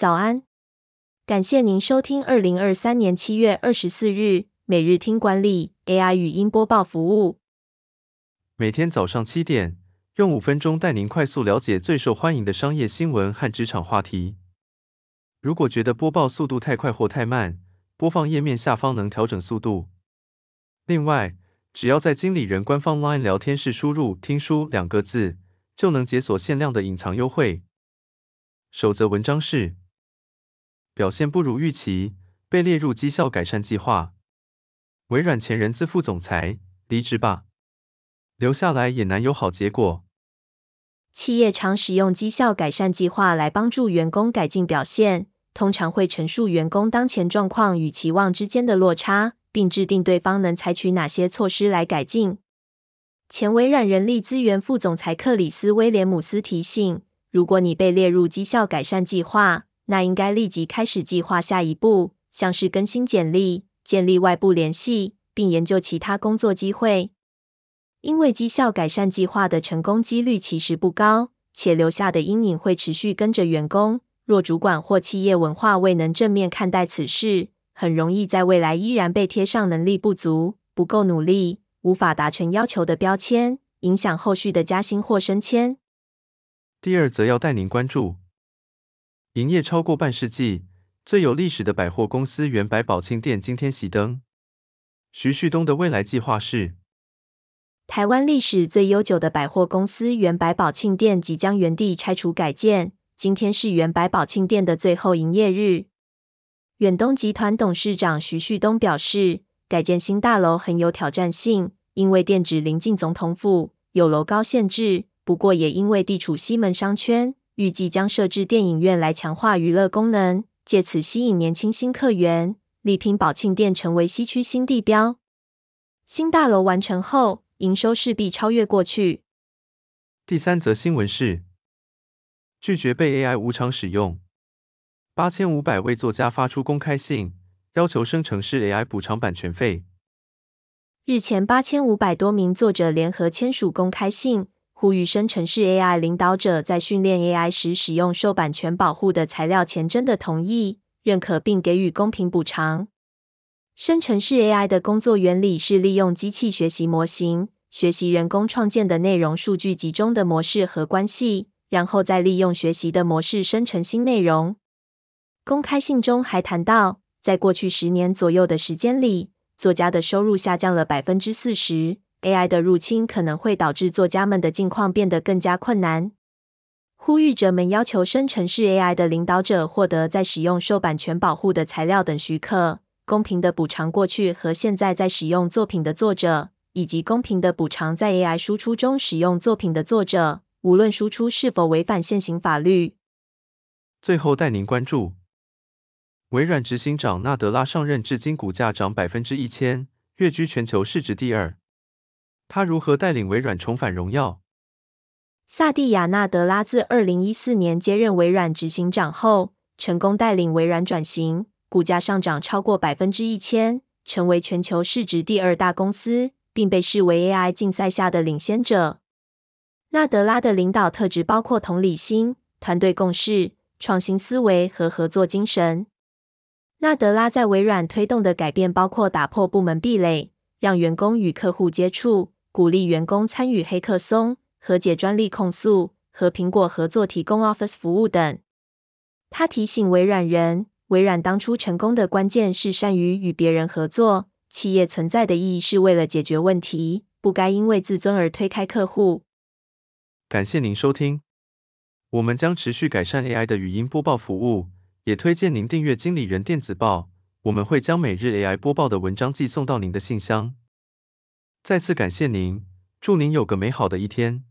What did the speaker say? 早安，感谢您收听2023年7月24日每日听管理 AI 语音播报服务。每天早上7点，用5分钟带您快速了解最受欢迎的商业新闻和职场话题。如果觉得播报速度太快或太慢，播放页面下方能调整速度。另外，只要在经理人官方 LINE 聊天室输入“听书”两个字，就能解锁限量的隐藏优惠。首则文章是：表现不如预期，被列入绩效改善计划。微软前人资副总裁离职吧，留下来也难有好结果。企业常使用绩效改善计划来帮助员工改进表现，通常会陈述员工当前状况与期望之间的落差，并制定对方能采取哪些措施来改进。前微软人力资源副总裁克里斯·威廉姆斯提醒，如果你被列入绩效改善计划，那应该立即开始计划下一步，像是更新简历、建立外部联系，并研究其他工作机会。因为绩效改善计划的成功几率其实不高，且留下的阴影会持续跟着员工，若主管或企业文化未能正面看待此事，很容易在未来依然被贴上能力不足、不够努力、无法达成要求的标签，影响后续的加薪或升迁。第二则要带您关注，营业超过半世纪、最有历史的百货公司原百宝庆店今天熄灯。徐旭东的未来计划是：台湾历史最悠久的百货公司原百宝庆店即将原地拆除改建，今天是原百宝庆店的最后营业日。远东集团董事长徐旭东表示，改建新大楼很有挑战性，因为店址临近总统府，有楼高限制，不过也因为地处西门商圈，预计将设置电影院来强化娱乐功能，借此吸引年轻新客源，力拼宝庆店成为西区新地标。新大楼完成后，营收势必超越过去。第三则新闻是：拒绝被 AI 无偿使用。8500位作家发出公开信，要求生成式 AI 补偿版权费。日前8500多名作者联合签署公开信，呼吁生成式 AI 领导者在训练 AI 时使用受版权保护的材料前真的同意、认可并给予公平补偿。生成式 AI 的工作原理是利用机器学习模型，学习人工创建的内容数据集中的模式和关系，然后再利用学习的模式生成新内容。公开信中还谈到，在过去10年左右的时间里，作家的收入下降了 40%，AI 的入侵可能会导致作家们的境况变得更加困难。呼吁者们要求生成式 AI 的领导者获得在使用受版权保护的材料等许可，公平的补偿过去和现在在使用作品的作者，以及公平的补偿在 AI 输出中使用作品的作者，无论输出是否违反现行法律。最后带您关注，微软执行长纳德拉上任至今股价涨 1000%， 跃居全球市值第二。他如何带领微软重返荣耀？萨蒂亚·纳德拉自2014年接任微软执行长后，成功带领微软转型，股价上涨超过 1000%， 成为全球市值第二大公司，并被视为 AI 竞赛下的领先者。纳德拉的领导特质包括同理心、团队共识、创新思维和合作精神。纳德拉在微软推动的改变包括打破部门壁垒，让员工与客户接触，鼓励员工参与黑客松、和解专利控诉、和苹果合作提供 Office 服务等。他提醒微软人，微软当初成功的关键是善于与别人合作，企业存在的意义是为了解决问题，不该因为自尊而推开客户。感谢您收听，我们将持续改善 AI 的语音播报服务，也推荐您订阅经理人电子报，我们会将每日 AI 播报的文章寄送到您的信箱。再次感谢您，祝您有个美好的一天。